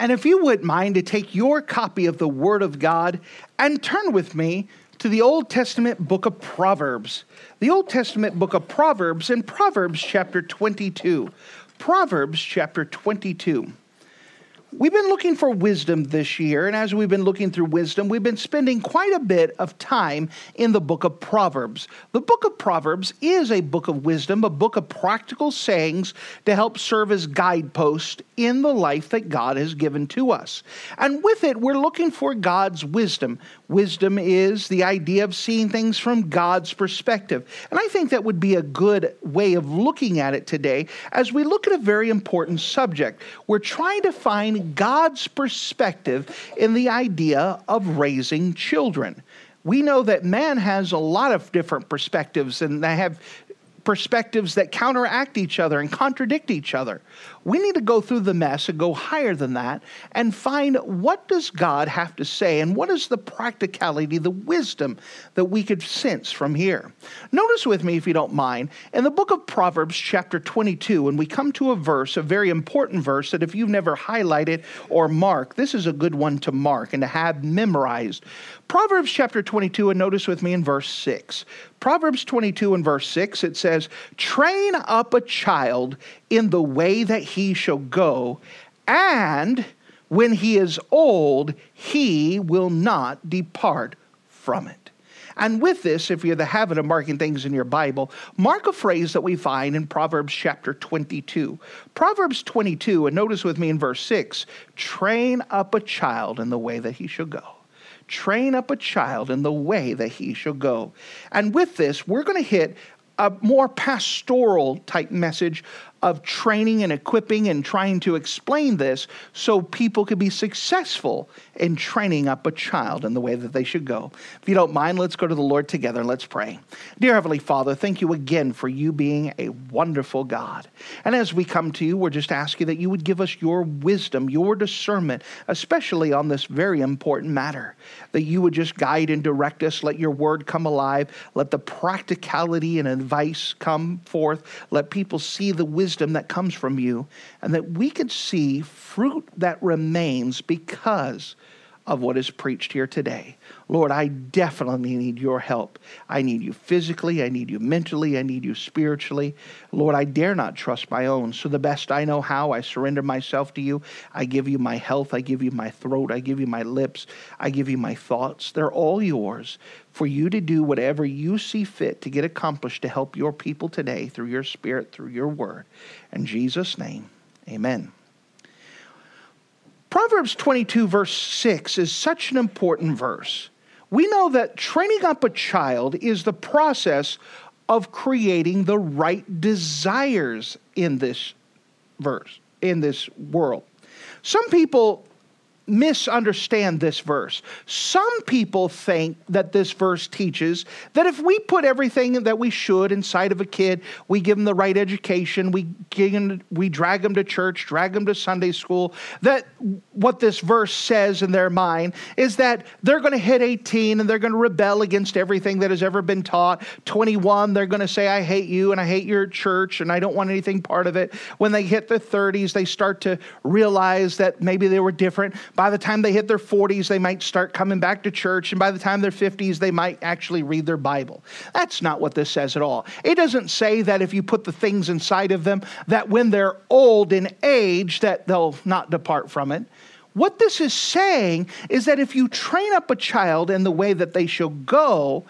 And if you wouldn't mind to take your copy of the Word of God and turn with me to the Old Testament book of Proverbs. The Old Testament book of Proverbs in Proverbs chapter 22. Proverbs chapter 22. We've been looking for wisdom this year, and as we've been looking through wisdom, we've been spending quite a bit of time in the book of Proverbs. The book of Proverbs is a book of wisdom, a book of practical sayings to help serve as guideposts in the life that God has given to us. And with it, we're looking for God's wisdom. Wisdom is the idea of seeing things from God's perspective. And I think that would be a good way of looking at it today as we look at a very important subject. We're trying to find God's perspective in the idea of raising children. We know that man has a lot of different perspectives, and they have perspectives that counteract each other and contradict each other. We need to go through the mess and go higher than that and find what does God have to say and what is the practicality, the wisdom that we could sense from here. Notice with me, if you don't mind, in the book of Proverbs chapter 22, when we come to a verse, a very important verse that if you've never highlighted or marked, this is a good one to mark and to have memorized. Proverbs chapter 22, and notice with me in verse 6. Proverbs 22 and verse 6, it says, "Train up a child in the way that he shall go, and when he is old, he will not depart from it." And with this, if you're the habit of marking things in your Bible, mark a phrase that we find in Proverbs chapter 22. Proverbs 22, and notice with me in verse 6, "Train up a child in the way that he shall go." Train up a child in the way that he shall go. And with this, we're going to hit a more pastoral type message of training and equipping and trying to explain this so people could be successful in training up a child in the way that they should go. If you don't mind, let's go to the Lord together and let's pray. Dear Heavenly Father, thank you again for you being a wonderful God. And as we come to you, we're just asking that you would give us your wisdom, your discernment, especially on this very important matter, that you would just guide and direct us. Let your word come alive. Let the practicality and advice come forth. Let people see the wisdom that comes from you, and that we could see fruit that remains because of what is preached here today. Lord, I definitely need your help. I need you physically. I need you mentally. I need you spiritually. Lord, I dare not trust my own. So the best I know how, I surrender myself to you. I give you my health. I give you my throat. I give you my lips. I give you my thoughts. They're all yours for you to do whatever you see fit to get accomplished to help your people today through your Spirit, through your word. In Jesus' name, amen. Proverbs 22 verse 6 is such an important verse. We know that training up a child is the process of creating the right desires in this verse, in this world. Some people misunderstand this verse. Some people think that this verse teaches that if we put everything that we should inside of a kid, we give them the right education, we drag them to church, drag them to Sunday school, that what this verse says in their mind is that they're going to hit 18 and they're going to rebel against everything that has ever been taught. 21, they're going to say, "I hate you and I hate your church and I don't want anything part of it." When they hit their 30s, they start to realize that maybe they were different. By the time they hit their 40s, they might start coming back to church. And by the time they're 50s, they might actually read their Bible. That's not what this says at all. It doesn't say that if you put the things inside of them, that when they're old in age, that they'll not depart from it. What this is saying is that if you train up a child in the way that they shall go,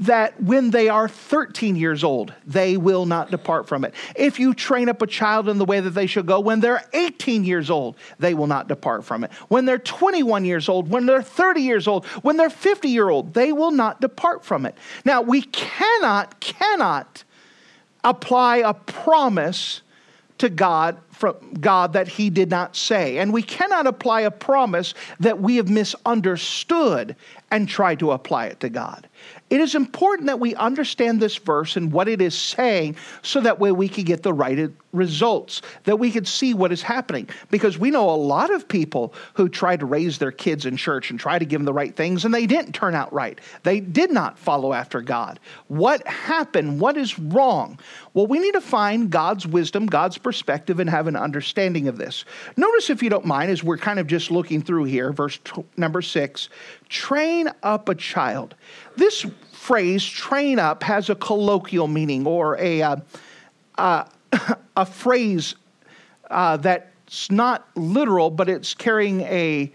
that when they are 13 years old, they will not depart from it. If you train up a child in the way that they shall go, when they're 18 years old, they will not depart from it. When they're 21 years old, when they're 30 years old, when they're 50 years old, they will not depart from it. Now, we cannot apply a promise to God from God that he did not say. And we cannot apply a promise that we have misunderstood and try to apply it to God. It is important that we understand this verse and what it is saying so that way we can get the right results, that we can see what is happening. Because we know a lot of people who try to raise their kids in church and try to give them the right things, and they didn't turn out right. They did not follow after God. What happened? What is wrong? Well, we need to find God's wisdom, God's perspective, and have an understanding of this. Notice, if you don't mind, as we're kind of just looking through here, verse number 6, train up a child. This phrase, train up, has a colloquial meaning or a phrase that's not literal, but it's carrying a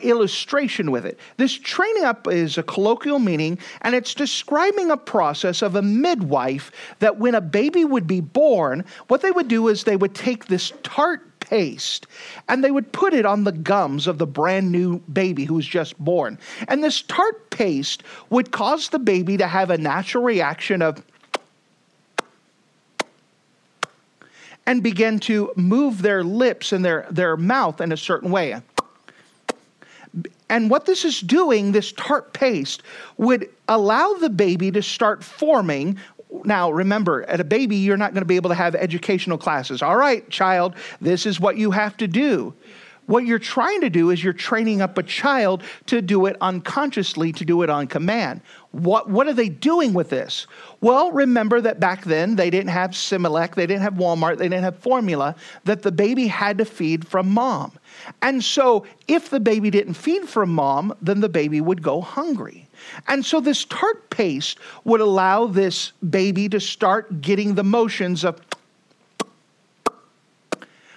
illustration with it. This training up is a colloquial meaning, and it's describing a process of a midwife that when a baby would be born, what they would do is they would take this tart paste, and they would put it on the gums of the brand new baby who was just born. And this tart paste would cause the baby to have a natural reaction of and begin to move their lips and their mouth in a certain way. And what this is doing, this tart paste, would allow the baby to start forming. Now, remember, at a baby, you're not going to be able to have educational classes. All right, child, this is what you have to do. What you're trying to do is you're training up a child to do it unconsciously, to do it on command. What are they doing with this? Well, remember that back then they didn't have Similac, they didn't have Walmart, they didn't have formula, that the baby had to feed from mom. And so if the baby didn't feed from mom, then the baby would go hungry. And so this tart paste would allow this baby to start getting the motions of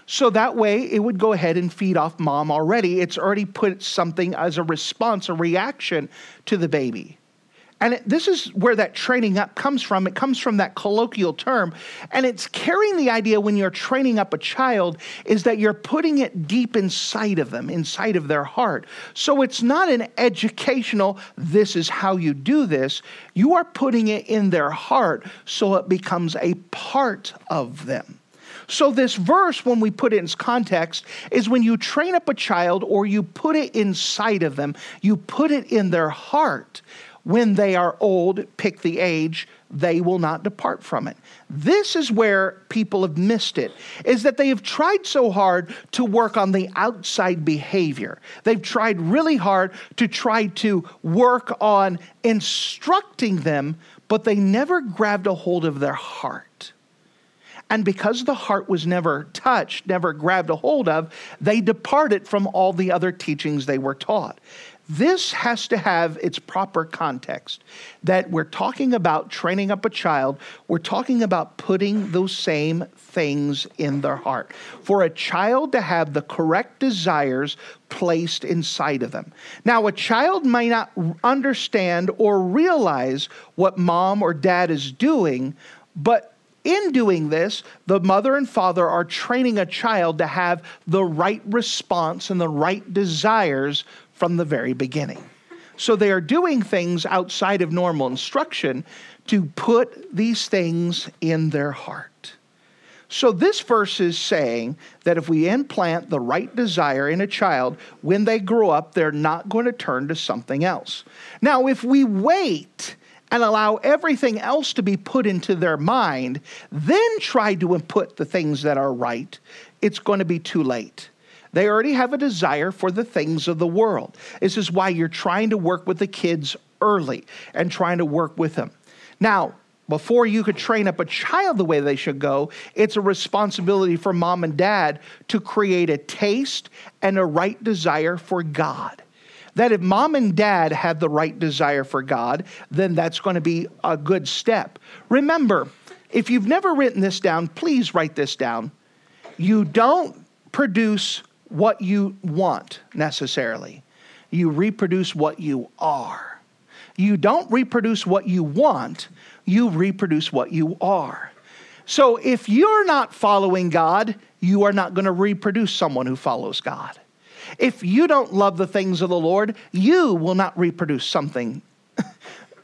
so that way it would go ahead and feed off mom already. It's already put something as a response, a reaction to the baby. And this is where that training up comes from. It comes from that colloquial term. And it's carrying the idea when you're training up a child is that you're putting it deep inside of them, inside of their heart. So it's not an educational, this is how you do this. You are putting it in their heart so it becomes a part of them. So this verse, when we put it in its context, is when you train up a child or you put it inside of them, you put it in their heart. When they are old, pick the age, they will not depart from it. This is where people have missed it, is that they have tried so hard to work on the outside behavior. They've tried really hard to try to work on instructing them, but they never grabbed a hold of their heart. And because the heart was never touched, never grabbed a hold of, they departed from all the other teachings they were taught. This has to have its proper context, that we're talking about training up a child. We're talking about putting those same things in their heart. For a child to have the correct desires placed inside of them. Now, a child may not understand or realize what mom or dad is doing, but in doing this, the mother and father are training a child to have the right response and the right desires from the very beginning. So they are doing things outside of normal instruction to put these things in their heart. So this verse is saying that if we implant the right desire in a child, when they grow up, they're not going to turn to something else. Now, if we wait and allow everything else to be put into their mind, then try to put the things that are right, it's going to be too late. They already have a desire for the things of the world. This is why you're trying to work with the kids early and trying to work with them. Now, before you could train up a child the way they should go, it's a responsibility for mom and dad to create a taste and a right desire for God. That if mom and dad have the right desire for God, then that's going to be a good step. Remember, if you've never written this down, please write this down. You don't produce what you want necessarily. You reproduce what you are. You don't reproduce what you want. You reproduce what you are. So if you're not following God, you are not going to reproduce someone who follows God. If you don't love the things of the Lord, you will not reproduce something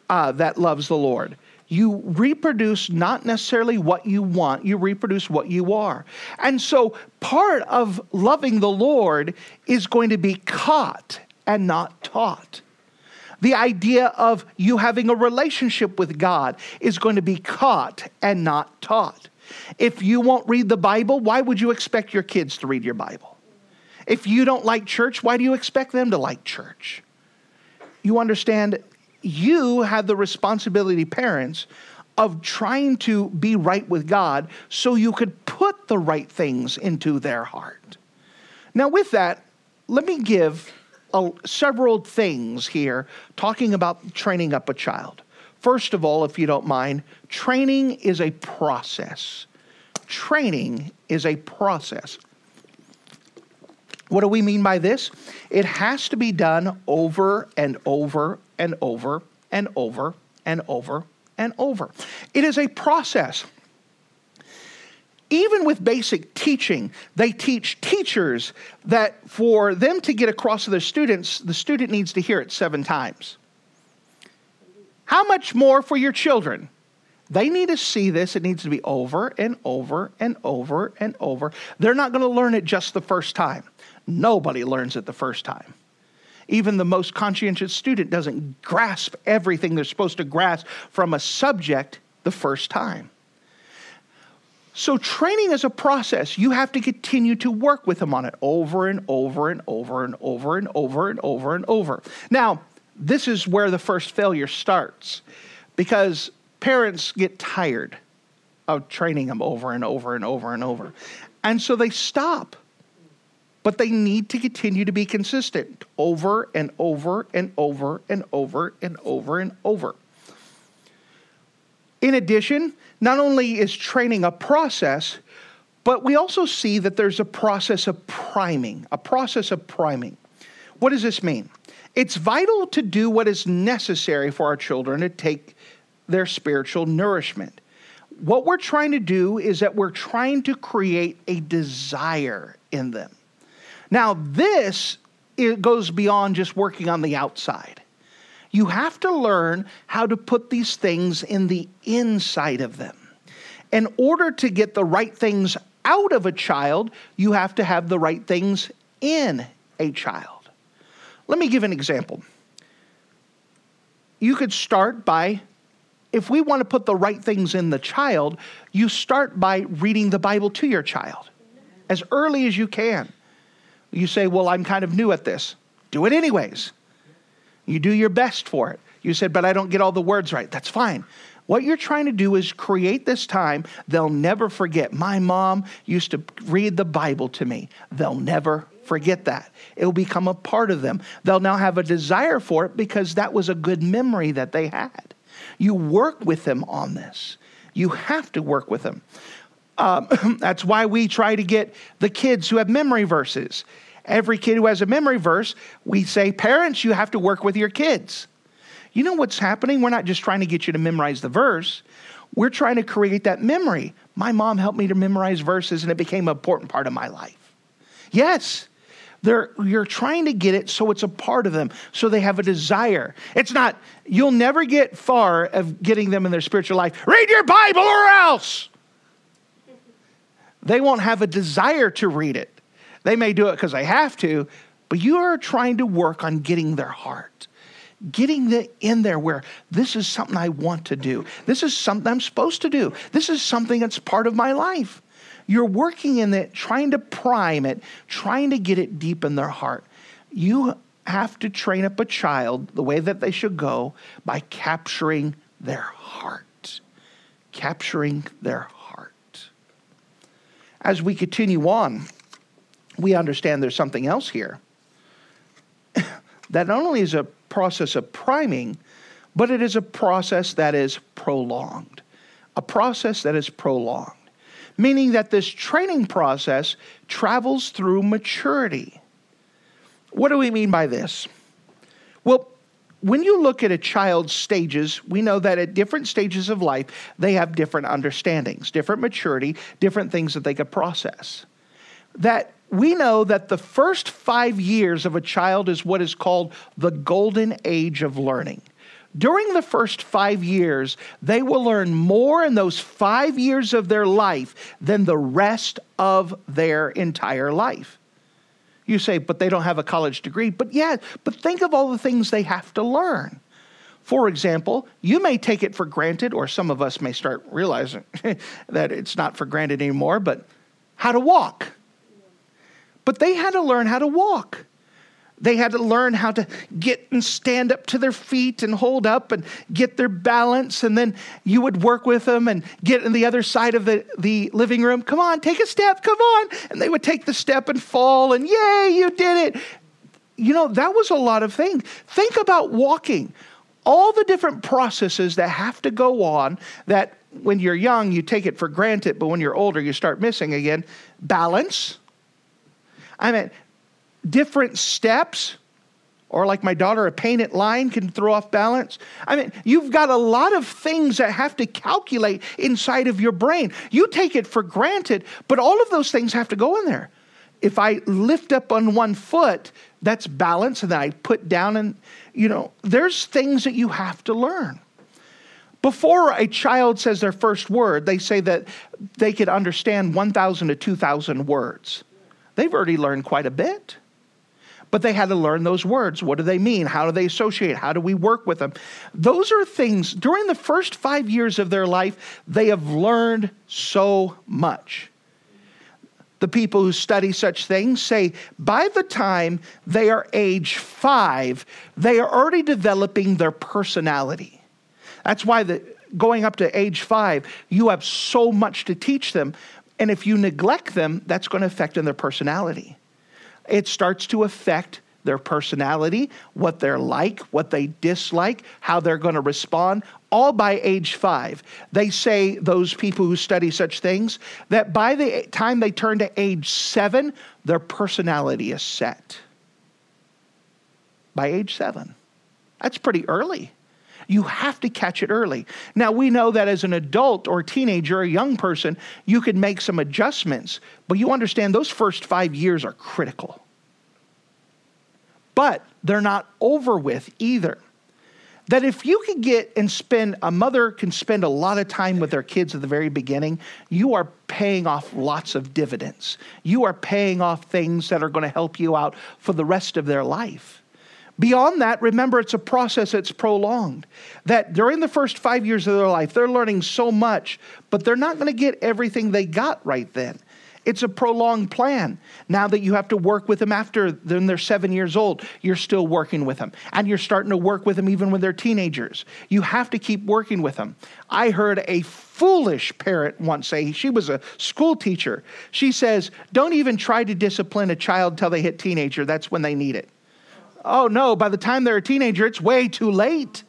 that loves the Lord. you reproduce not necessarily what you want, you reproduce what you are. And so part of loving the Lord is going to be caught and not taught. The idea of you having a relationship with God is going to be caught and not taught. If you won't read the Bible, why would you expect your kids to read your Bible? If you don't like church, why do you expect them to like church? You understand, you have the responsibility, parents, of trying to be right with God so you could put the right things into their heart. Now with that, let me give several things here talking about training up a child. First of all, if you don't mind, training is a process. Training is a process. What do we mean by this? It has to be done over and over and over and over and over and over. It is a process. Even with basic teaching, they teach teachers that for them to get across to their students, the student needs to hear it 7 times. How much more for your children? They need to see this. It needs to be over and over and over and over. They're not going to learn it just the first time. Nobody learns it the first time. Even the most conscientious student doesn't grasp everything they're supposed to grasp from a subject the first time. So training is a process. You have to continue to work with them on it over and over and over and over and over and over and over. Now, this is where the first failure starts, because parents get tired of training them over and over and over and over. And so they stop, but they need to continue to be consistent over and over and over and over and over and over. In addition, not only is training a process, but we also see that there's a process of priming, a process of priming. What does this mean? It's vital to do what is necessary for our children to take their spiritual nourishment. What we're trying to do is that we're trying to create a desire in them. Now, this, it goes beyond just working on the outside. You have to learn how to put these things in the inside of them. In order to get the right things out of a child, you have to have the right things in a child. Let me give an example. You could start by, if we want to put the right things in the child, you start by reading the Bible to your child as early as you can. You say, well, I'm kind of new at this. Do it anyways. You do your best for it. You said, but I don't get all the words right. That's fine. What you're trying to do is create this time. They'll never forget. My mom used to read the Bible to me. They'll never forget that. It'll become a part of them. They'll now have a desire for it because that was a good memory that they had. You work with them on this. You have to work with them. That's why we try to get the kids who have memory verses. Every kid who has a memory verse, we say, parents, you have to work with your kids. You know what's happening? We're not just trying to get you to memorize the verse. We're trying to create that memory. My mom helped me to memorize verses and it became an important part of my life. Yes. You're trying to get it so it's a part of them, so they have a desire. It's not, you'll never get far of getting them in their spiritual life. Read your Bible or else. They won't have a desire to read it. They may do it because they have to, but you are trying to work on getting their heart, getting the in there where this is something I want to do. This is something I'm supposed to do. This is something that's part of my life. You're working in it, trying to prime it, trying to get it deep in their heart. You have to train up a child the way that they should go by capturing their heart. Capturing their heart. As we continue on, we understand there's something else here. That not only is a process of priming, but it is a process that is prolonged. A process that is prolonged. Meaning that this training process travels through maturity. What do we mean by this? Well, when you look at a child's stages, we know that at different stages of life, they have different understandings, different maturity, different things that they could process. That we know that the first 5 years of a child is what is called the golden age of learning. During the first 5 years, they will learn more in those 5 years of their life than the rest of their entire life. You say, but they don't have a college degree. But yeah, but think of all the things they have to learn. For example, you may take it for granted, or some of us may start realizing that it's not for granted anymore, but how to walk. But they had to learn how to walk. They had to learn how to get and stand up to their feet and hold up and get their balance. And then you would work with them and get on the other side of the living room. Come on, take a step, come on. And they would take the step and fall and yay, you did it. You know, that was a lot of things. Think about walking. All the different processes that have to go on that when you're young, you take it for granted. But when you're older, you start missing again. Balance. I mean, different steps, or like my daughter, a painted line can throw off balance. I mean, you've got a lot of things that have to calculate inside of your brain. You take it for granted, but all of those things have to go in there. If I lift up on one foot, that's balance, and then I put down, and you know, there's things that you have to learn. Before a child says their first word, they say that they could understand 1,000 to 2,000 words. They've already learned quite a bit. But they had to learn those words. What do they mean? How do they associate? How do we work with them? Those are things, during the first 5 years of their life, they have learned so much. The people who study such things say by the time they are age 5, they are already developing their personality. That's why going up to age 5, you have so much to teach them. And if you neglect them, that's going to affect in their personality. It starts to affect their personality, what they're like, what they dislike, how they're going to respond, all by age 5. They say, those people who study such things, that by the time they turn to age 7, their personality is set. By age 7. That's pretty early. You have to catch it early. Now, we know that as an adult or teenager or a young person, you can make some adjustments, but you understand those first 5 years are critical. But they're not over with either. That if you could get and spend, a mother can spend a lot of time with their kids at the very beginning, you are paying off lots of dividends. You are paying off things that are going to help you out for the rest of their life. Beyond that, remember, it's a process that's prolonged. That during the first 5 years of their life, they're learning so much, but they're not going to get everything they got right then. It's a prolonged plan. Now that you have to work with them after then they're 7 years old, you're still working with them. And you're starting to work with them even when they're teenagers. You have to keep working with them. I heard a foolish parent once say, she was a school teacher. She says, don't even try to discipline a child till they hit teenager. That's when they need it. Oh no, by the time they're a teenager, it's way too late.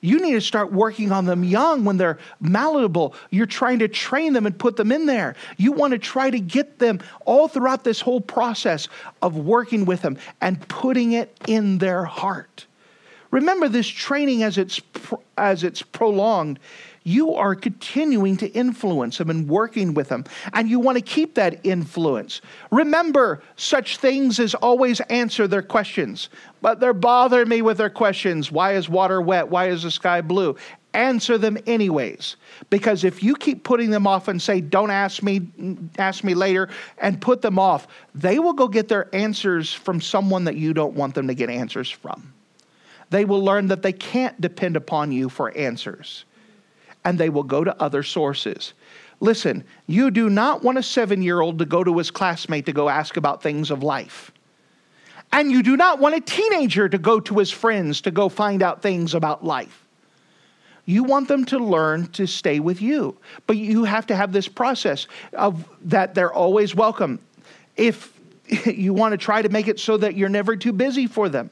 You need to start working on them young when they're malleable. You're trying to train them and put them in there. You want to try to get them all throughout this whole process of working with them and putting it in their heart. Remember, this training as it's prolonged, you are continuing to influence them and working with them, and you want to keep that influence. Remember, such things as always answer their questions, but they're bothering me with their questions. Why is water wet? Why is the sky blue? Answer them anyways, because if you keep putting them off and say, don't ask me later, and put them off, they will go get their answers from someone that you don't want them to get answers from. They will learn that they can't depend upon you for answers. And they will go to other sources. Listen, you do not want a 7-year-old to go to his classmate to go ask about things of life. And you do not want a teenager to go to his friends to go find out things about life. You want them to learn to stay with you. But you have to have this process of that they're always welcome. If you want to try to make it so that you're never too busy for them.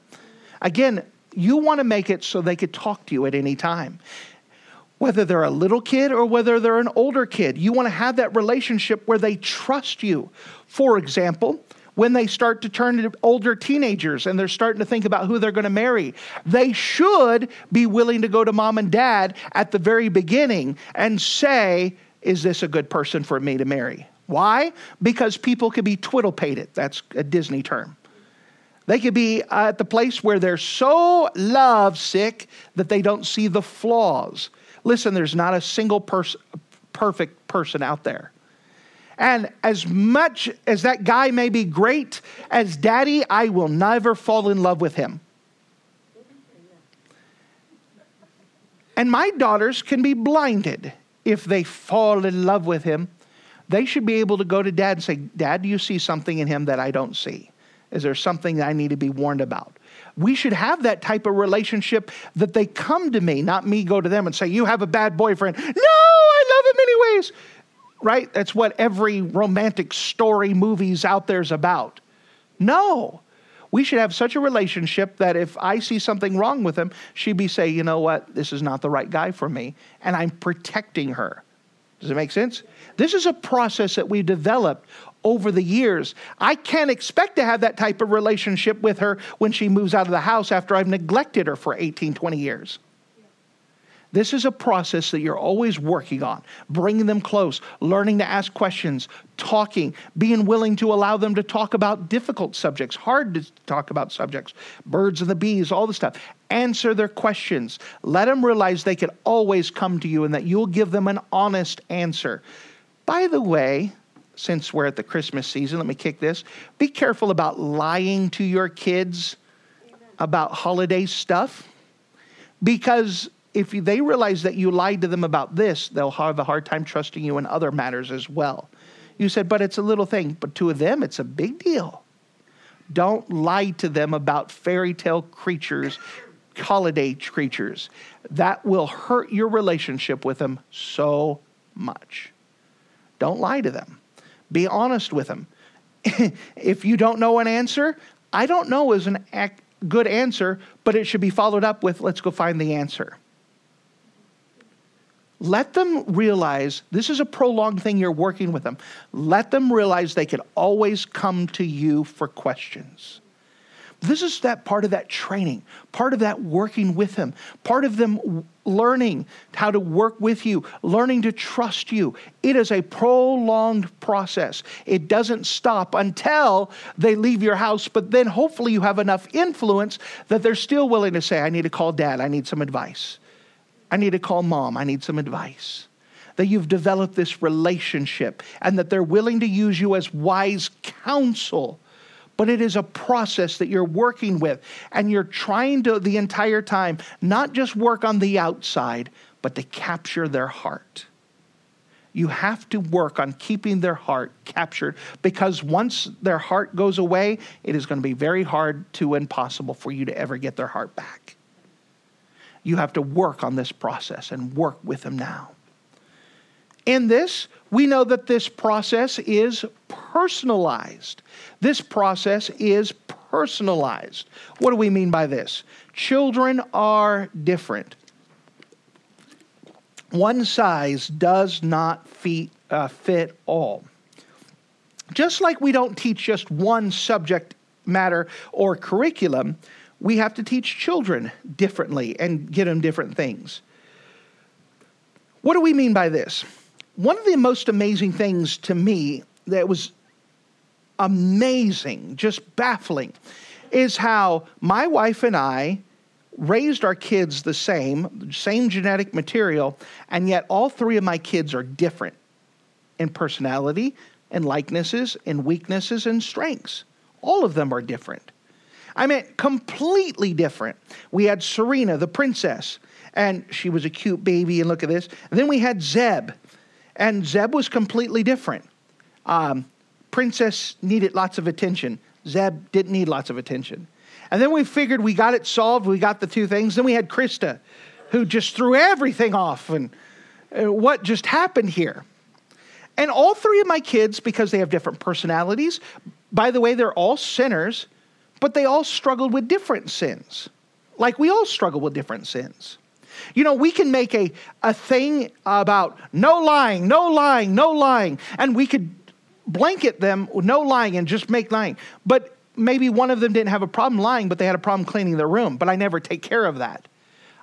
Again, you want to make it so they could talk to you at any time. Whether they're a little kid or whether they're an older kid, you want to have that relationship where they trust you. For example, when they start to turn into older teenagers and they're starting to think about who they're going to marry, they should be willing to go to mom and dad at the very beginning and say, is this a good person for me to marry? Why? Because people can be twiddle-pated. That's a Disney term. They could be at the place where they're so lovesick that they don't see the flaws. Listen, there's not a single perfect person out there. And as much as that guy may be great as daddy, I will never fall in love with him. And my daughters can be blinded if they fall in love with him. They should be able to go to dad and say, Dad, do you see something in him that I don't see? Is there something that I need to be warned about? We should have that type of relationship that they come to me, not me go to them and say, you have a bad boyfriend. No, I love him anyways. Right? That's what every romantic story movies out there is about. No. We should have such a relationship that if I see something wrong with him, she'd be saying, you know what? This is not the right guy for me. And I'm protecting her. Does it make sense? This is a process that we've developed over the years. I can't expect to have that type of relationship with her when she moves out of the house after I've neglected her for 18, 20 years. This is a process that you're always working on, bringing them close, learning to ask questions, talking, being willing to allow them to talk about difficult subjects, hard to talk about subjects, birds and the bees, all this stuff. Answer their questions. Let them realize they can always come to you and that you'll give them an honest answer. By the way, since we're at the Christmas season, let me kick this. Be careful about lying to your kids about holiday stuff, because if they realize that you lied to them about this, they'll have a hard time trusting you in other matters as well. You said, but it's a little thing. But to them, it's a big deal. Don't lie to them about fairy tale creatures, holiday creatures. That will hurt your relationship with them so much. Don't lie to them. Be honest with them. If you don't know an answer, I don't know is a good answer, but it should be followed up with, let's go find the answer. Let them realize this is a prolonged thing you're working with them. Let them realize they can always come to you for questions. This is that part of that training, part of that working with them, part of them learning how to work with you, learning to trust you. It is a prolonged process. It doesn't stop until they leave your house, but then hopefully you have enough influence that they're still willing to say, I need to call dad, I need some advice. I need to call mom. I need some advice. That you've developed this relationship and that they're willing to use you as wise counsel. But it is a process that you're working with, and you're trying to the entire time not just work on the outside, but to capture their heart. You have to work on keeping their heart captured, because once their heart goes away, it is going to be very hard to impossible for you to ever get their heart back. You have to work on this process and work with them now. In this, we know that this process is personalized. This process is personalized. What do we mean by this? Children are different. One size does not fit all. Just like we don't teach just one subject matter or curriculum, we have to teach children differently and get them different things. What do we mean by this? One of the most amazing things to me that was amazing, just baffling, is how my wife and I raised our kids the same genetic material, and yet all three of my kids are different in personality, in likenesses, in weaknesses, and strengths. All of them are different. I meant completely different. We had Serena, the princess, and she was a cute baby, and look at this. And then we had Zeb, and Zeb was completely different. Princess needed lots of attention. Zeb didn't need lots of attention. And then we figured we got it solved. We got the two things. Then we had Krista, who just threw everything off, and what just happened here? And all three of my kids, because they have different personalities, by the way, they're all sinners, but they all struggled with different sins. Like we all struggle with different sins. You know, we can make a thing about no lying, no lying, no lying. And we could blanket them, no lying, and just make lying. But maybe one of them didn't have a problem lying, but they had a problem cleaning their room. But I never take care of that.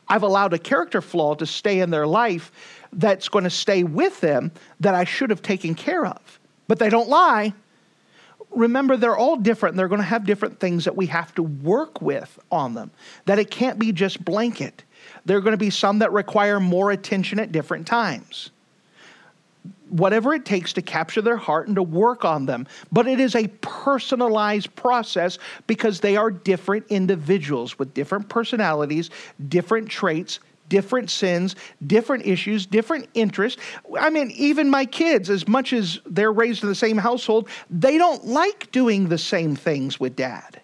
I've allowed a character flaw to stay in their life that's going to stay with them that I should have taken care of. But they don't lie. remember, they're all different. They're going to have different things that we have to work with on them, that it can't be just blanket. There are going to be some that require more attention at different times. Whatever it takes to capture their heart and to work on them. But it is a personalized process because they are different individuals with different personalities, different traits, different sins, different issues, different interests. I mean, even my kids, as much as they're raised in the same household, they don't like doing the same things with dad.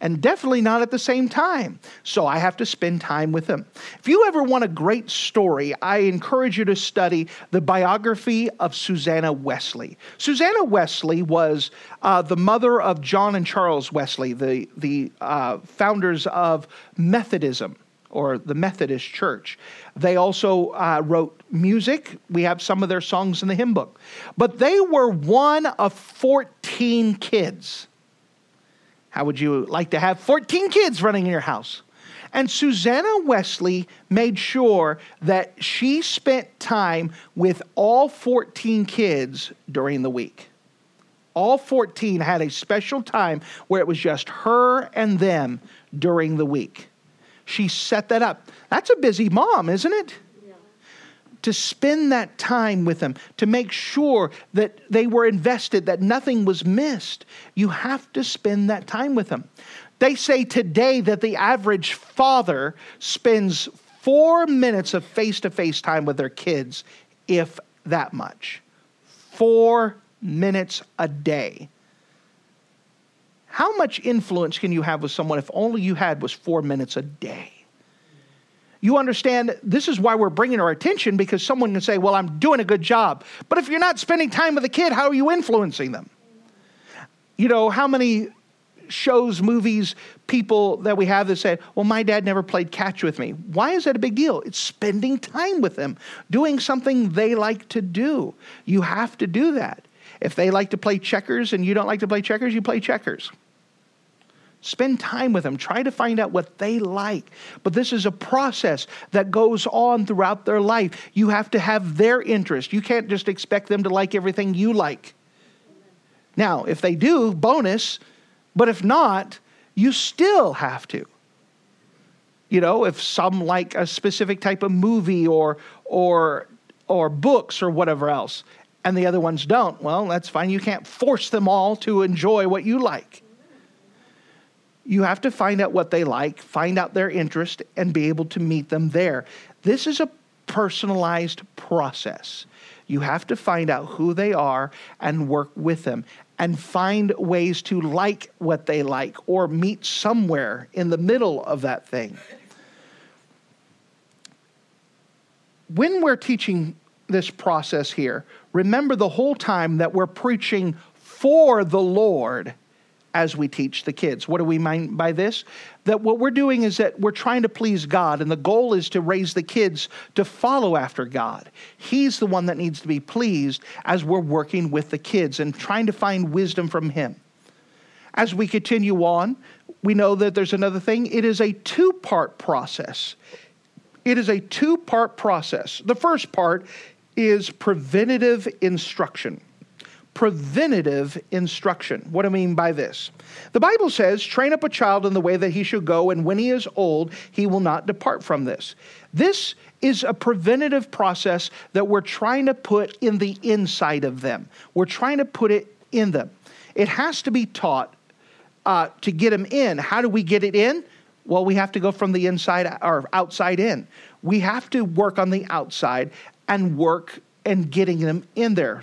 And definitely not at the same time. So I have to spend time with them. If you ever want a great story, I encourage you to study the biography of Susanna Wesley. Susanna Wesley was the mother of John and Charles Wesley, the founders of Methodism, or the Methodist Church. They also wrote music. We have some of their songs in the hymn book. But they were one of 14 kids. How would you like to have 14 kids running in your house? And Susanna Wesley made sure that she spent time with all 14 kids during the week. All 14 had a special time where it was just her and them during the week. She set that up. That's a busy mom, isn't it? To spend that time with them, to make sure that they were invested, that nothing was missed. You have to spend that time with them. They say today that the average father spends 4 minutes of face-to-face time with their kids, if that much. 4 minutes a day. How much influence can you have with someone if only you had was 4 minutes a day? You understand, this is why we're bringing our attention, because someone can say, well, I'm doing a good job. But if you're not spending time with the kid, how are you influencing them? You know, how many shows, movies, people that we have that say, well, my dad never played catch with me. Why is that a big deal? It's spending time with them, doing something they like to do. You have to do that. If they like to play checkers and you don't like to play checkers, you play checkers. Spend time with them. Try to find out what they like. But this is a process that goes on throughout their life. You have to have their interest. You can't just expect them to like everything you like. Now, if they do, bonus. But if not, you still have to. You know, if some like a specific type of movie or books or whatever else, and the other ones don't, well, that's fine. You can't force them all to enjoy what you like. You have to find out what they like, find out their interest, and be able to meet them there. This is a personalized process. You have to find out who they are and work with them and find ways to like what they like or meet somewhere in the middle of that thing. When we're teaching this process here, remember the whole time that we're preaching for the Lord as we teach the kids. What do we mean by this? That what we're doing is that we're trying to please God, and the goal is to raise the kids to follow after God. He's the one that needs to be pleased as we're working with the kids and trying to find wisdom from Him. As we continue on, we know that there's another thing. It is a two-part process. It is a two-part process. The first part is preventative instruction. Preventative instruction. What do I mean by this? The Bible says, train up a child in the way that he should go, and when he is old, he will not depart from this. This is a preventative process that we're trying to put in the inside of them. We're trying to put it in them. It has to be taught to get them in. How do we get it in? Well, we have to go from the inside or outside in. We have to work on the outside and work and getting them in there.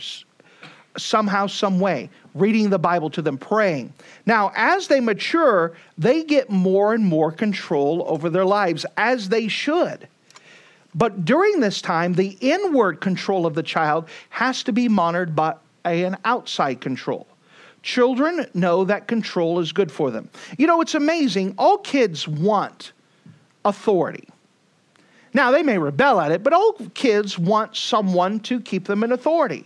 Somehow, some way, reading the Bible to them, praying. Now, as they mature, they get more and more control over their lives, as they should. But during this time, the inward control of the child has to be monitored by an outside control. Children know that control is good for them. You know, it's amazing. All kids want authority. Now, they may rebel at it, but all kids want someone to keep them in authority.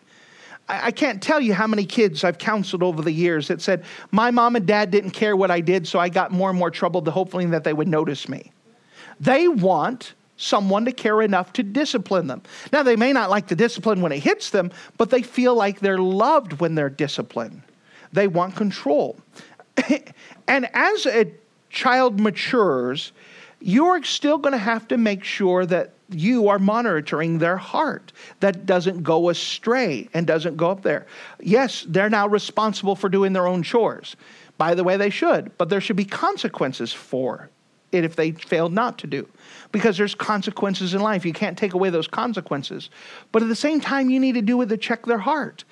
I can't tell you how many kids I've counseled over the years that said, my mom and dad didn't care what I did, so I got more and more trouble, hopefully that they would notice me. They want someone to care enough to discipline them. Now, they may not like the discipline when it hits them, but they feel like they're loved when they're disciplined. They want control. And as a child matures, you're still going to have to make sure that you are monitoring their heart, that doesn't go astray and doesn't go up there. Yes, they're now responsible for doing their own chores. By the way, they should, but there should be consequences for it if they failed not to do, because there's consequences in life. You can't take away those consequences. But at the same time, you need to do it to check their heart.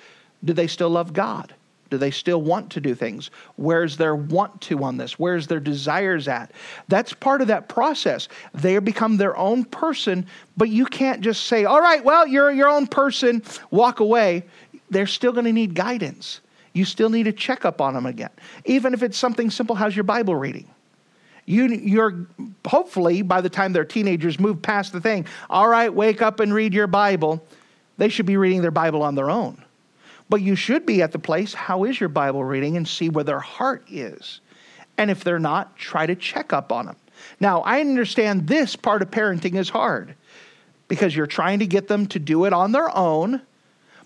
Do they still love God? Do they still want to do things? Where's their want to on this? Where's their desires at? That's part of that process. They become their own person, but you can't just say, all right, well, you're your own person, walk away. They're still going to need guidance. You still need a checkup on them again. Even if it's something simple, how's your Bible reading? You're hopefully, by the time they're teenagers, move past the thing, all right, wake up and read your Bible. They should be reading their Bible on their own. But you should be at the place, how is your Bible reading, and see where their heart is. And if they're not, try to check up on them. Now, I understand this part of parenting is hard because you're trying to get them to do it on their own,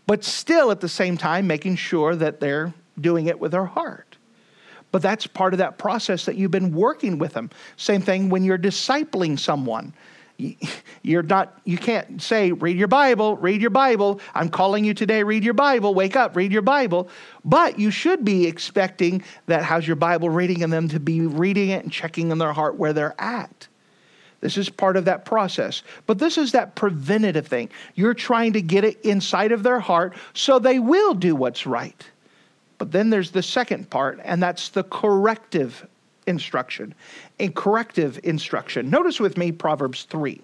but still at the same time making sure that they're doing it with their heart. But that's part of that process that you've been working with them. Same thing when you're discipling someone. You can't say, read your Bible. I'm calling you today, read your Bible, wake up, read your Bible. But you should be expecting that how's your Bible reading and them to be reading it and checking in their heart where they're at. This is part of that process. But this is that preventative thing. You're trying to get it inside of their heart so they will do what's right. But then there's the second part, and that's the corrective instruction, and corrective instruction. Notice with me Proverbs 3.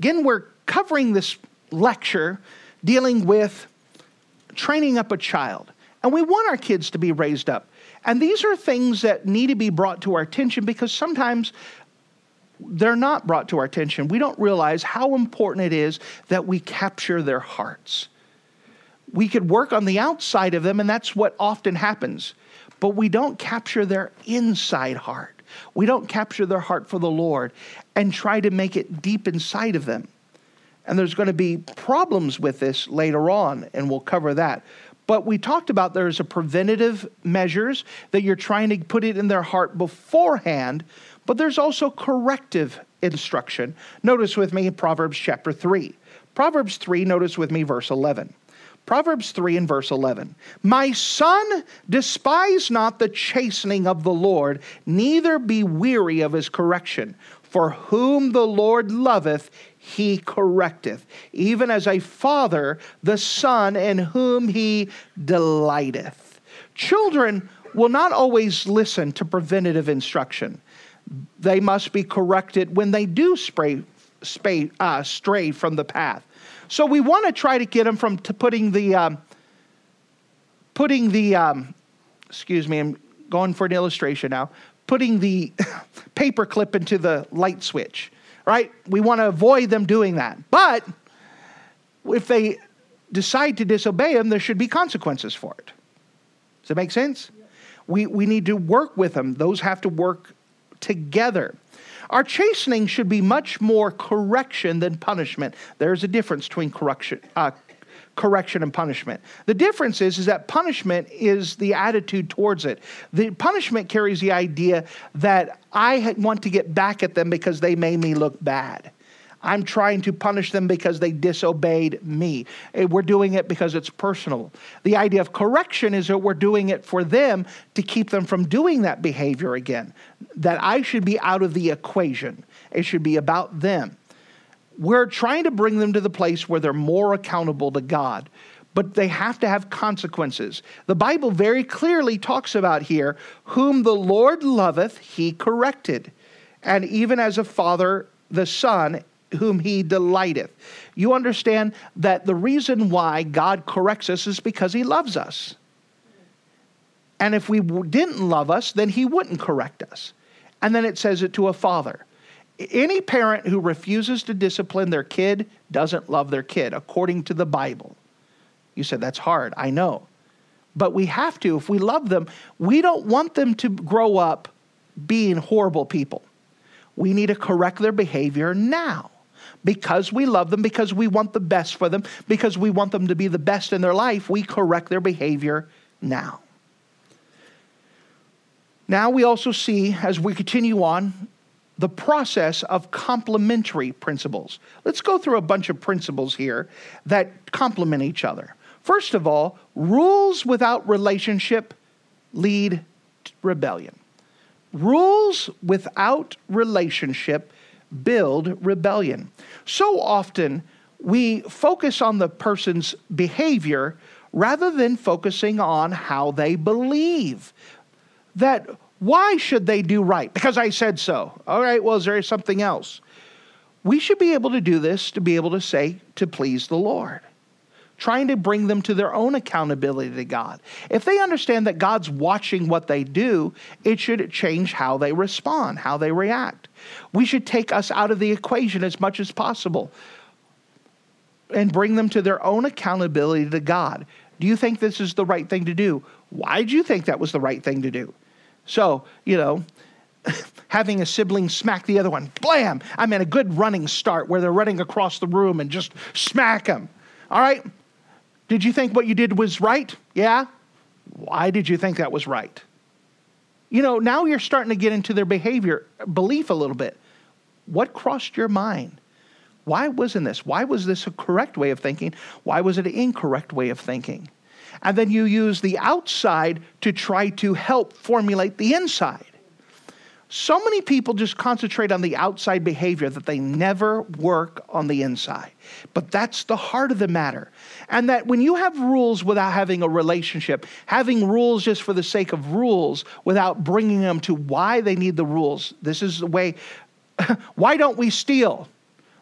Again, we're covering this lecture dealing with training up a child. And we want our kids to be raised up. And these are things that need to be brought to our attention because sometimes they're not brought to our attention. We don't realize how important it is that we capture their hearts. We could work on the outside of them, and that's what often happens. But we don't capture their inside heart. We don't capture their heart for the Lord and try to make it deep inside of them. And there's going to be problems with this later on, and we'll cover that. But we talked about there's a preventative measures that you're trying to put it in their heart beforehand, but there's also corrective instruction. Notice with me Proverbs chapter 3. Proverbs 3, notice with me verse 11. Proverbs 3 and verse 11. My son, despise not the chastening of the Lord, neither be weary of his correction. For whom the Lord loveth, he correcteth, even as a father the son in whom he delighteth. Children will not always listen to preventative instruction. They must be corrected when they do stray from the path. So we want to try to get them from I'm going for an illustration now, putting the paper clip into the light switch, right? We want to avoid them doing that. But if they decide to disobey them, there should be consequences for it. Does that make sense? Yeah. We need to work with them. Those have to work together. Our chastening should be much more correction than punishment. There's a difference between correction and punishment. The difference is that punishment is the attitude towards it. The punishment carries the idea that I want to get back at them because they made me look bad. I'm trying to punish them because they disobeyed me. We're doing it because it's personal. The idea of correction is that we're doing it for them to keep them from doing that behavior again, that I should be out of the equation. It should be about them. We're trying to bring them to the place where they're more accountable to God, but they have to have consequences. The Bible very clearly talks about here, whom the Lord loveth, he corrected. And even as a father, the son, whom he delighteth. You understand that the reason why God corrects us is because he loves us. And if we didn't love us, then he wouldn't correct us. And then it says it to a father. Any parent who refuses to discipline their kid doesn't love their kid, according to the Bible. You said, that's hard. I know. But we have to. If we love them, we don't want them to grow up being horrible people. We need to correct their behavior now. Because we love them, because we want the best for them, because we want them to be the best in their life, we correct their behavior now. Now we also see, as we continue on, the process of complementary principles. Let's go through a bunch of principles here that complement each other. First of all, rules without relationship lead to rebellion. Rules without relationship build rebellion. So often we focus on the person's behavior rather than focusing on how they believe. That why should they do right? Because I said so. All right, well, is there something else? We should be able to do this to be able to say, to please the Lord. Trying to bring them to their own accountability to God. If they understand that God's watching what they do, it should change how they respond, how they react. We should take us out of the equation as much as possible and bring them to their own accountability to God. Do you think this is the right thing to do? Why did you think that was the right thing to do? So, you know, having a sibling smack the other one, blam! I'm in a good running start where they're running across the room and just smack them. All right, did you think what you did was right? Yeah? Why did you think that was right? You know, now you're starting to get into their behavior, belief a little bit. What crossed your mind? Why wasn't this? Why was this a correct way of thinking? Why was it an incorrect way of thinking? And then you use the outside to try to help formulate the inside. So many people just concentrate on the outside behavior that they never work on the inside. But that's the heart of the matter. And that when you have rules without having a relationship, having rules just for the sake of rules without bringing them to why they need the rules. This is the way, why don't we steal?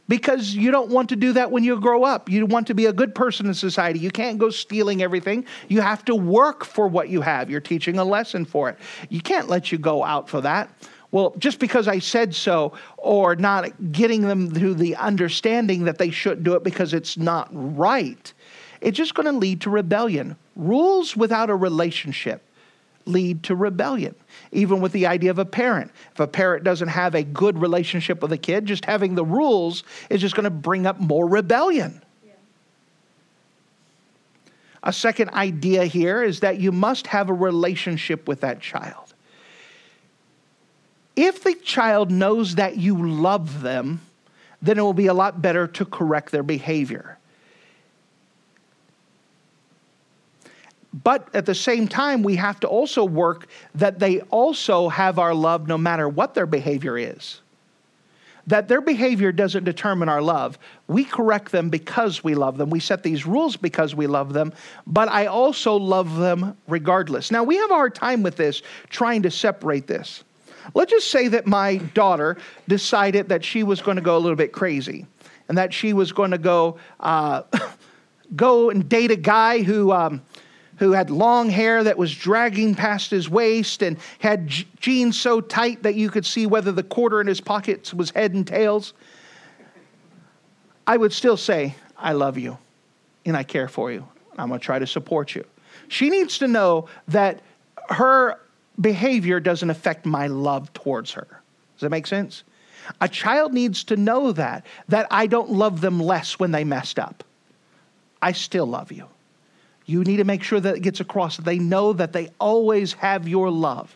Because you don't want to do that when you grow up. You want to be a good person in society. You can't go stealing everything. You have to work for what you have. You're teaching a lesson for it. You can't let you go out for that. Well, just because I said so, or not getting them to the understanding that they shouldn't do it because it's not right, it's just going to lead to rebellion. Rules without a relationship lead to rebellion. Even with the idea of a parent. If a parent doesn't have a good relationship with a kid, just having the rules is just going to bring up more rebellion. Yeah. A second idea here is that you must have a relationship with that child. If the child knows that you love them, then it will be a lot better to correct their behavior. But at the same time, we have to also work that they also have our love no matter what their behavior is. That their behavior doesn't determine our love. We correct them because we love them. We set these rules because we love them, but I also love them regardless. Now, we have a hard time with this, trying to separate this. Let's just say that my daughter decided that she was going to go a little bit crazy and that she was going to go go and date a guy who had long hair that was dragging past his waist and had jeans so tight that you could see whether the quarter in his pockets was head and tails. I would still say, I love you and I care for you. I'm going to try to support you. She needs to know that her behavior doesn't affect my love towards her. Does that make sense? A child needs to know that I don't love them less when they messed up. I still love you. You need to make sure that it gets across, that they know that they always have your love.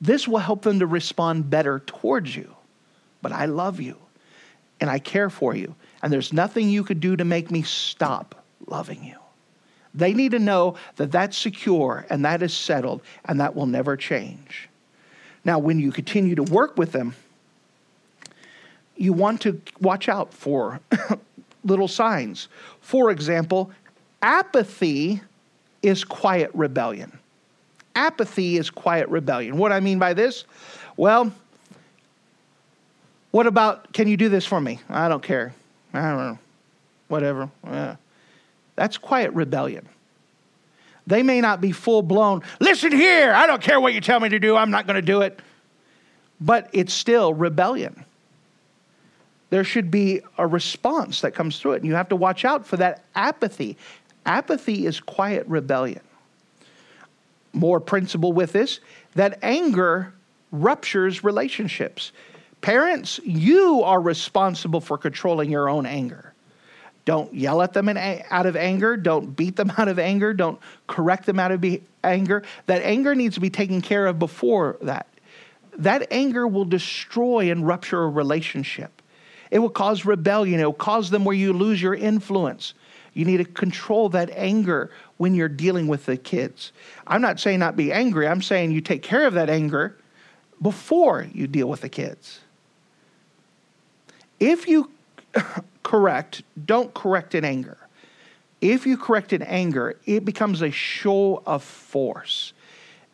This will help them to respond better towards you. But I love you and I care for you. And there's nothing you could do to make me stop loving you. They need to know that that's secure and that is settled and that will never change. Now, when you continue to work with them, you want to watch out for little signs. For example, apathy is quiet rebellion. Apathy is quiet rebellion. What do I mean by this? Well, what about, can you do this for me? I don't care. I don't know. Whatever. Yeah. That's quiet rebellion. They may not be full-blown, listen here, I don't care what you tell me to do, I'm not going to do it. But it's still rebellion. There should be a response that comes through it, and you have to watch out for that apathy. Apathy is quiet rebellion. More principle with this, that anger ruptures relationships. Parents, you are responsible for controlling your own anger. Don't yell at them out of anger. Don't beat them out of anger. Don't correct them out of anger. That anger needs to be taken care of before that. That anger will destroy and rupture a relationship. It will cause rebellion. It will cause them where you lose your influence. You need to control that anger when you're dealing with the kids. I'm not saying not be angry. I'm saying you take care of that anger before you deal with the kids. If you correct, don't correct in anger. If you correct in anger, it becomes a show of force.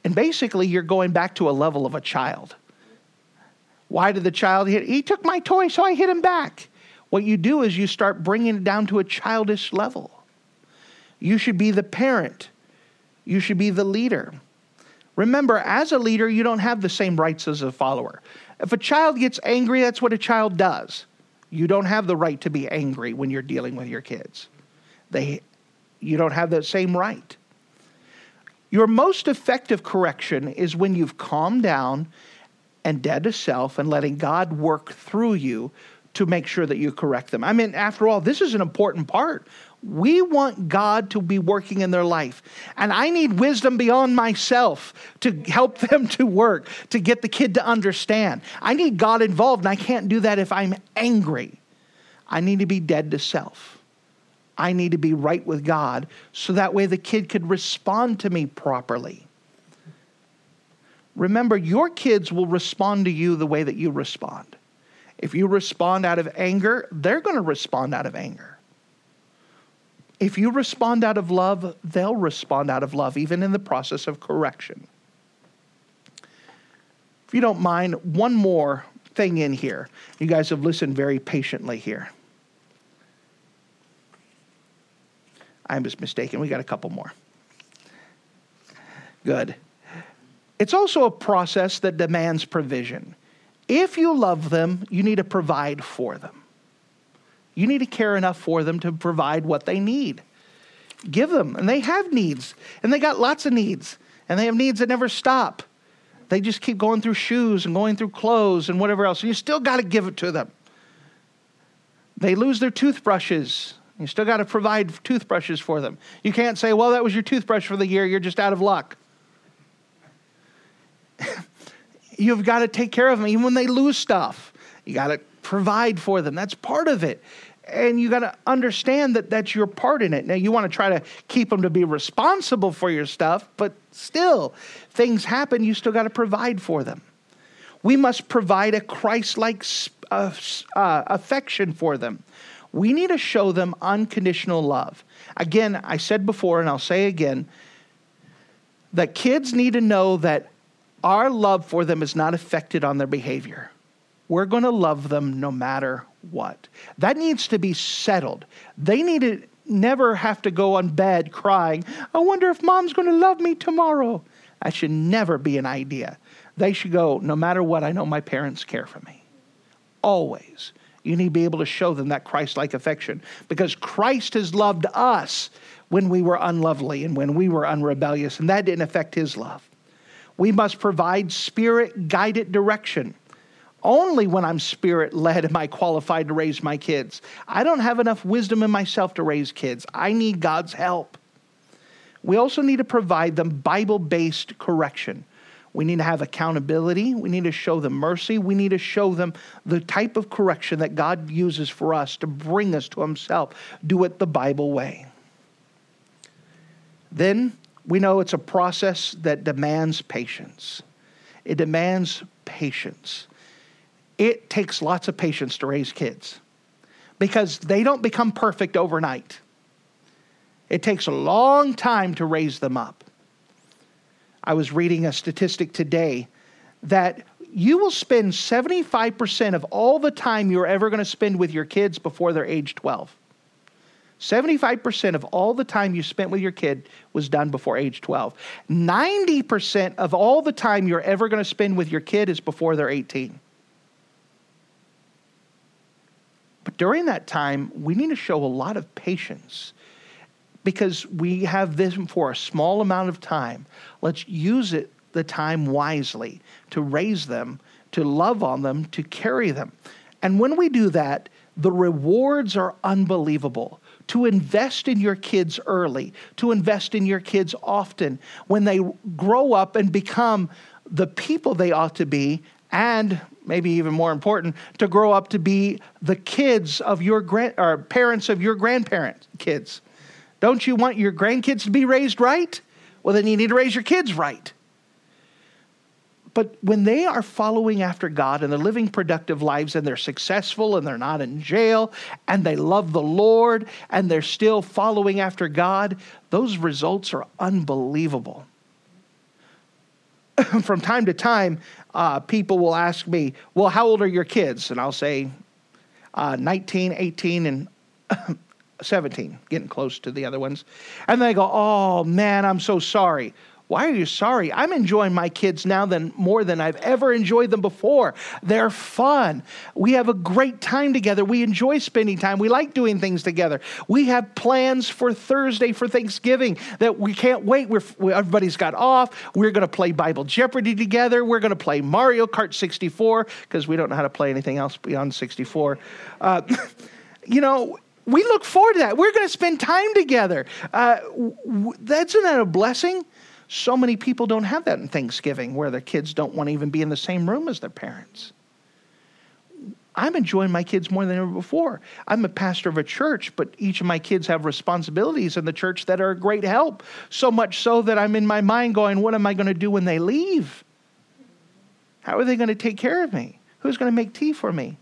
And basically, you're going back to a level of a child. Why did the child hit? He took my toy, so I hit him back. What you do is you start bringing it down to a childish level. You should be the parent. You should be the leader. Remember, as a leader, you don't have the same rights as a follower. If a child gets angry, that's what a child does. You don't have the right to be angry when you're dealing with your kids. You don't have that same right. Your most effective correction is when you've calmed down and dead to self and letting God work through you to make sure that you correct them. I mean, after all, this is an important part. We want God to be working in their life. And I need wisdom beyond myself to help them to work, to get the kid to understand. I need God involved, and I can't do that if I'm angry. I need to be dead to self. I need to be right with God so that way the kid could respond to me properly. Remember, your kids will respond to you the way that you respond. If you respond out of anger, they're going to respond out of anger. If you respond out of love, they'll respond out of love, even in the process of correction. If you don't mind, one more thing in here. You guys have listened very patiently here. I was mistaken. We got a couple more. Good. It's also a process that demands provision. If you love them, you need to provide for them. You need to care enough for them to provide what they need. Give them. And they have needs. And they got lots of needs. And they have needs that never stop. They just keep going through shoes and going through clothes and whatever else. And you still got to give it to them. They lose their toothbrushes. You still got to provide toothbrushes for them. You can't say, well, that was your toothbrush for the year. You're just out of luck. You've got to take care of them. Even when they lose stuff, you got to provide for them. That's part of it. And you got to understand that that's your part in it. Now, you want to try to keep them to be responsible for your stuff, but still, things happen. You still got to provide for them. We must provide a Christ-like affection for them. We need to show them unconditional love. Again, I said before, and I'll say again, that kids need to know that our love for them is not affected on their behavior. We're going to love them no matter what. That needs to be settled. They need to never have to go on bed crying, I wonder if mom's going to love me tomorrow. That should never be an idea. They should go, no matter what, I know my parents care for me. Always. You need to be able to show them that Christ-like affection because Christ has loved us when we were unlovely and when we were unrebellious, and that didn't affect his love. We must provide spirit-guided direction. Only when I'm spirit-led am I qualified to raise my kids. I don't have enough wisdom in myself to raise kids. I need God's help. We also need to provide them Bible-based correction. We need to have accountability. We need to show them mercy. We need to show them the type of correction that God uses for us to bring us to himself. Do it the Bible way. Then we know it's a process that demands patience. It demands patience. It takes lots of patience to raise kids because they don't become perfect overnight. It takes a long time to raise them up. I was reading a statistic today that you will spend 75% of all the time you're ever going to spend with your kids before they're age 12. 75% of all the time you spent with your kid was done before age 12. 90% of all the time you're ever going to spend with your kid is before they're 18. But during that time, we need to show a lot of patience. Because we have this for a small amount of time. Let's use it, the time wisely to raise them to love on them, to carry them. And when we do that, the rewards are unbelievable. To invest in your kids early, to invest in your kids often, when they grow up and become the people they ought to be, and maybe even more important, to grow up to be the kids of your parents of your grandparents' kids. Don't you want your grandkids to be raised right? Well, then you need to raise your kids right. But when they are following after God and they're living productive lives and they're successful and they're not in jail and they love the Lord and they're still following after God, those results are unbelievable. From time to time, people will ask me, well, how old are your kids? And I'll say 19, 18, and 17, getting close to the other ones. And they go, oh, man, I'm so sorry. Why are you sorry? I'm enjoying my kids now more than I've ever enjoyed them before. They're fun. We have a great time together. We enjoy spending time. We like doing things together. We have plans for Thursday for Thanksgiving that we can't wait. Everybody's got off. We're going to play Bible Jeopardy together. We're going to play Mario Kart 64 because we don't know how to play anything else beyond 64. We look forward to that. We're going to spend time together. Isn't that a blessing? So many people don't have that in Thanksgiving, where their kids don't want to even be in the same room as their parents. I'm enjoying my kids more than ever before. I'm a pastor of a church, but each of my kids have responsibilities in the church that are a great help. So much so that I'm in my mind going, what am I going to do when they leave? How are they going to take care of me? Who's going to make tea for me?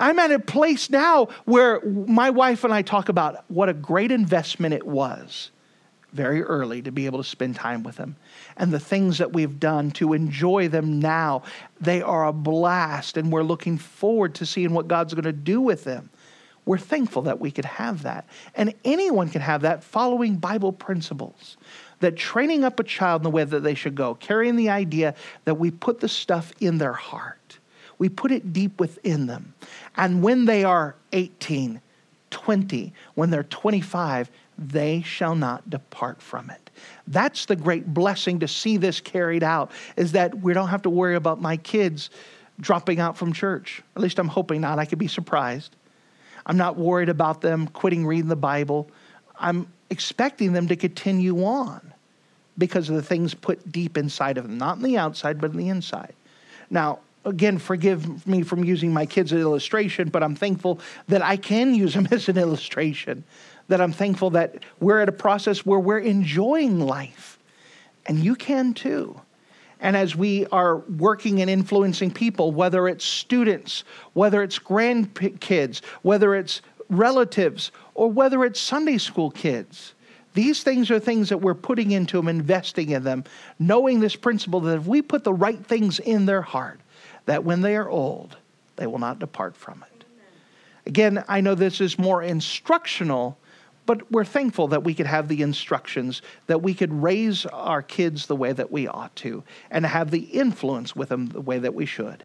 I'm at a place now where my wife and I talk about what a great investment it was very early to be able to spend time with them. And the things that we've done to enjoy them now, they are a blast, and we're looking forward to seeing what God's going to do with them. We're thankful that we could have that. And anyone can have that following Bible principles, that training up a child in the way that they should go, carrying the idea that we put the stuff in their heart. We put it deep within them. And when they are 18, 20, when they're 25, they shall not depart from it. That's the great blessing to see this carried out, is that we don't have to worry about my kids dropping out from church. At least I'm hoping not. I could be surprised. I'm not worried about them quitting reading the Bible. I'm expecting them to continue on because of the things put deep inside of them, not in the outside, but in the inside. Now, again, forgive me from using my kids as an illustration, but I'm thankful that I can use them as an illustration, that I'm thankful that we're at a process where we're enjoying life, and you can too. And as we are working and influencing people, whether it's students, whether it's grandkids, whether it's relatives, or whether it's Sunday school kids, these things are things that we're putting into them, investing in them, knowing this principle that if we put the right things in their heart, that when they are old, they will not depart from it. Again, I know this is more instructional, but we're thankful that we could have the instructions, that we could raise our kids the way that we ought to, and have the influence with them the way that we should.